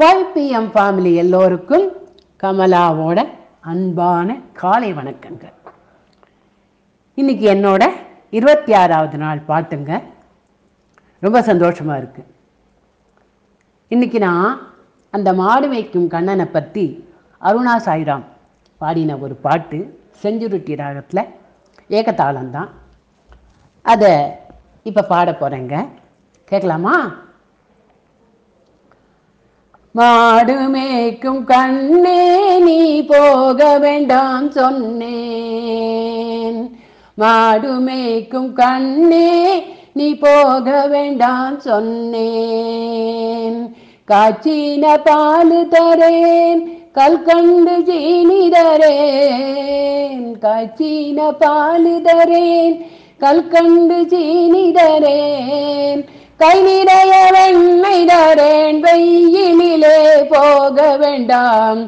5 PM family எல்லோருக்கும் கமலாவோட அன்பான காலை வணக்கங்கள். இன்னைக்கு என்னோட 26வது நாள் பாட்டுங்க. ரொம்ப சந்தோஷமாக இருக்கு. இன்னைக்கு நான் அந்த மாடு மேய்க்கும் கண்ணனை பற்றி அருணாசாயிராம் பாடின ஒரு பாட்டு, செஞ்சுருட்டி ராகத்தில், ஏகதாளம்தான். அதை இப்போ பாட போகிறேங்க, கேட்கலாமா? மாடு மேய்க்கும் கண்ணே நீ போக வேண்டாம் சொன்னேன், மாடு மேய்க்கும் கண்ணே நீ போக வேண்டாம் சொன்னேன், காய்ச்சின பால் தரேன் கல்கண்டு ஜீனி தரேன், காய்ச்சின பால் தரேன் கல்கண்டு ஜீனி தரேன், கை நிறைய வெண்ணை தரேன் வெயிலே போக வேண்டாம்,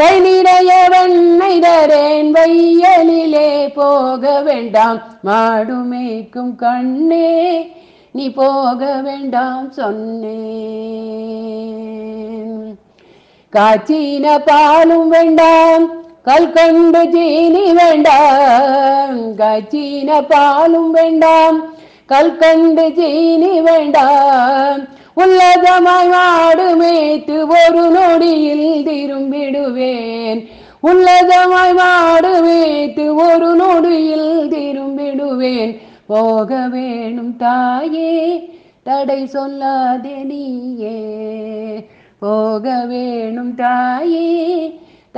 கை நிறைய வெண்ணை தரேன் வெயிலே போக வேண்டாம், மாடு மேய்க்கும் கண்ணே நீ போக வேண்டாம் சொன்னேன், காய்ச்சின பாலும் வேண்டாம் கல்கண்டு ஜீனி வேண்டாம், காய்ச்சின பாலும் வேண்டாம் கல்கண்டு ஜீனி வேண்டாம், உலகமாய் மாடு மேய்த்து ஒரு நொடியில் திரும்பிடுவேன், உலகமாய் மாடு மேய்த்து ஒரு நொடியில் திரும்பிடுவேன், போக வேணும் தாயே தடை சொல்லாதே நீயே, போக வேணும் தாயே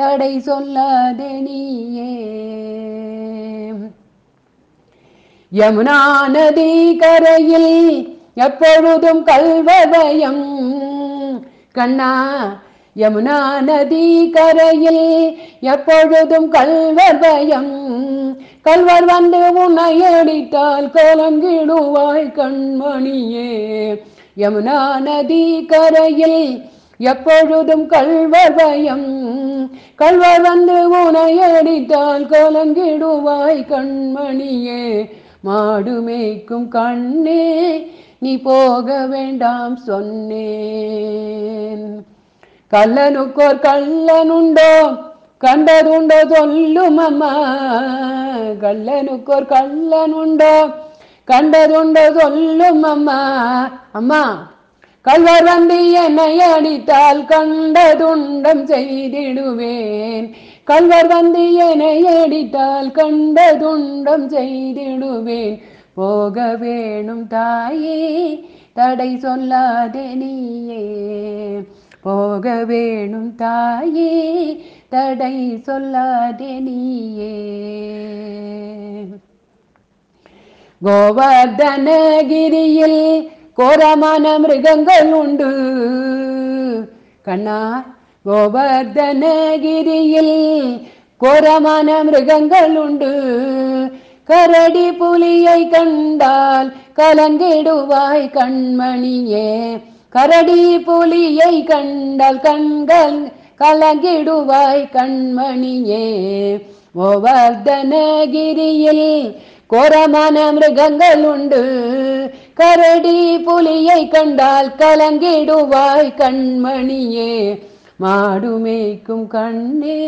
தடை சொல்லாதே நீயே, யமுனா நதி கரையில் எப்பொழுதும் கல்வதயம் கண்ணா, யமுனா நதி கரையில் எப்பொழுதும் கல்வதயம், கல்வர் வந்து உன்னை அடித்தால் கோலங்கிடுவாய் கண்மணியே, யமுனா நதி கரையில் எப்பொழுதும் கல்வதயம், கல்வர் வந்து உன்னை அடித்தால் கோலங்கிடுவாய் கண்மணியே, மாடு மேய்க்கும் கண்ணே நீ போக வேண்டாம் சொன்னேன், கல்லனுக்கோர் கல்லனுண்டோ கண்டதுண்டோ சொல்லும் அம்மா, கல்லனுக்கோர் கல்லனுண்டோ கண்டதுண்டோ சொல்லும் அம்மா, அம்மா கல்வர் வந்து என்னை அடித்தால் கண்டதுண்டம் செய்திடுவேன், கல்வர் வந்து என்னை அடித்தால் கண்டதுண்டம் செய்திடுவேன், போக வேணும் தாயே தடை சொல்லாதே நீயே, போக வேணும் தாயே தடை சொல்லாதே நீயே, கோவர்தனகிரியில் கோரமான மிருகங்கள் உண்டு கண்ணா, கோவர்தனகிரியில் கோரமான மிருகங்கள் உண்டு, கரடி புலியை கண்டால் கலங்கிடுவாய் கண்மணியே, கரடி புலியை கண்டால் கண்கள் கலங்கிடுவாய் கண்மணியே, கோவர்தனகிரியில் கோரமான மிருகங்கள் உண்டு, கரடி புலியை கண்டால் கலங்கிடுவாய் கண்மணியே, மாடு மேய்க்கும் கண்ணே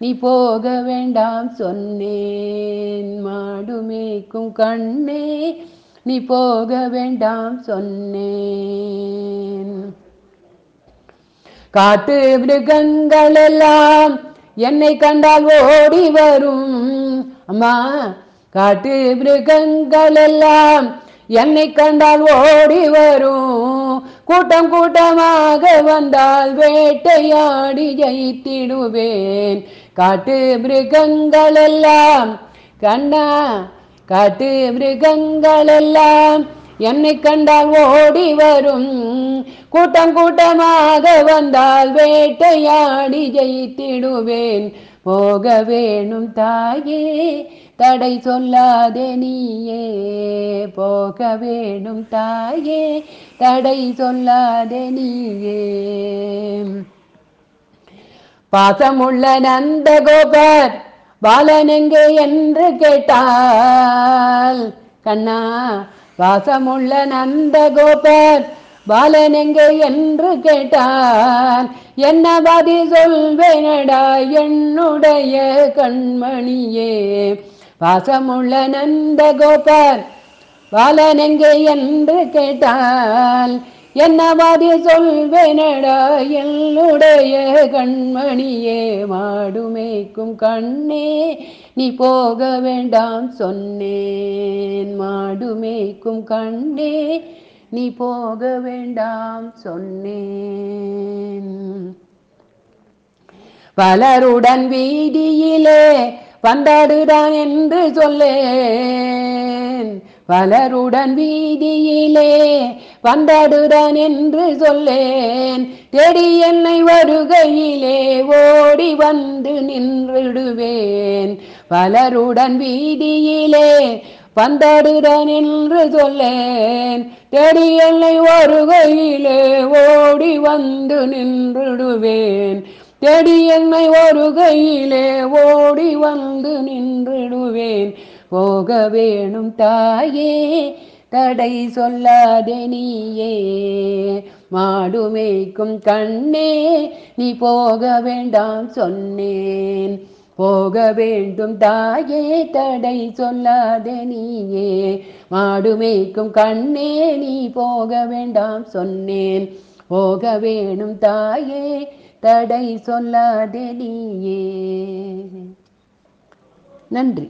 நீ போக வேண்டாம் சொன்னேன், மாடு மேய்க்கும் கண்ணே நீ போக வேண்டாம் சொன்னேன், காட்டு மிருகங்கள் எல்லாம் என்னை கண்டால் ஓடி வரும் அம்மா, காட்டு மிருகங்கள் எல்லாம் என்னை கண்டால் ஓடி வரும், கூட்டம் கூட்டமாக வந்தால் வேட்டையாடி ஜெயித்திடுவேன், காட்டு மிருகங்கள் எல்லாம் கண்ணா, காட்டு மிருகங்கள் எல்லாம் என்னை கண்டால் ஓடி வரும், கூட்டம் கூட்டமாக வந்தால் வேட்டையாடி ஜெயித்திடுவேன், போக வேணும் தாயே தடை சொல்லாதே நீயே, போக வேணும் தாயே தடை சொல்லாதே நீயே, பாசமுள்ள நந்த கோபால் பாலனெங்கே என்று கேட்டால் கண்ணா, பாசமுள்ள நந்த கோபால் பாலன் எங்கே என்று கேட்டான். என்ன பாதி சொல்வேனடா என்னுடைய கண்மணியே. வாசமுள்ள நந்த கோபால் பாலன் எங்கே என்று கேட்டான். என்ன பாதி சொல்வேனடா என்னுடைய கண்மணியே. மாடுமேய்க்கும் கண்ணே நீ போக வேண்டாம் சொன்னேன். மாடுமேய்க்கும் கண்ணே நீ போக வேண்டாம் சொன்னேன். பலருடன் வீதியிலே வந்தாடுதான் என்று சொல்லேன். பலருடன் வீதியிலே வந்தாடுதான் என்று சொல்லேன். தேடி என்னை வருகையிலே ஓடி வந்து நின்றுடுவேன். பலருடன் வீதியிலே வந்தாடுதான் என்று சொல்லேன். தேடி என்னை வருகையிலே ஓடி வந்து நின்றுடுவேன். தேடி என்னை வருகையிலே ஓடி வந்து நின்றுடுவேன். போக வேணும் தாயே தடை சொல்லாதே நீயே. மாடுமேய்க்கும் கண்ணே நீ போக வேண்டாம் சொன்னேன். போக வேண்டும் தாயே தடை சொல்லாதே நீயே. மாடுமேய்க்கும் கண்ணே நீ போக வேண்டாம் சொன்னேன். போக வேணும் தாயே தடை சொல்லாதே நீயே. நன்றி.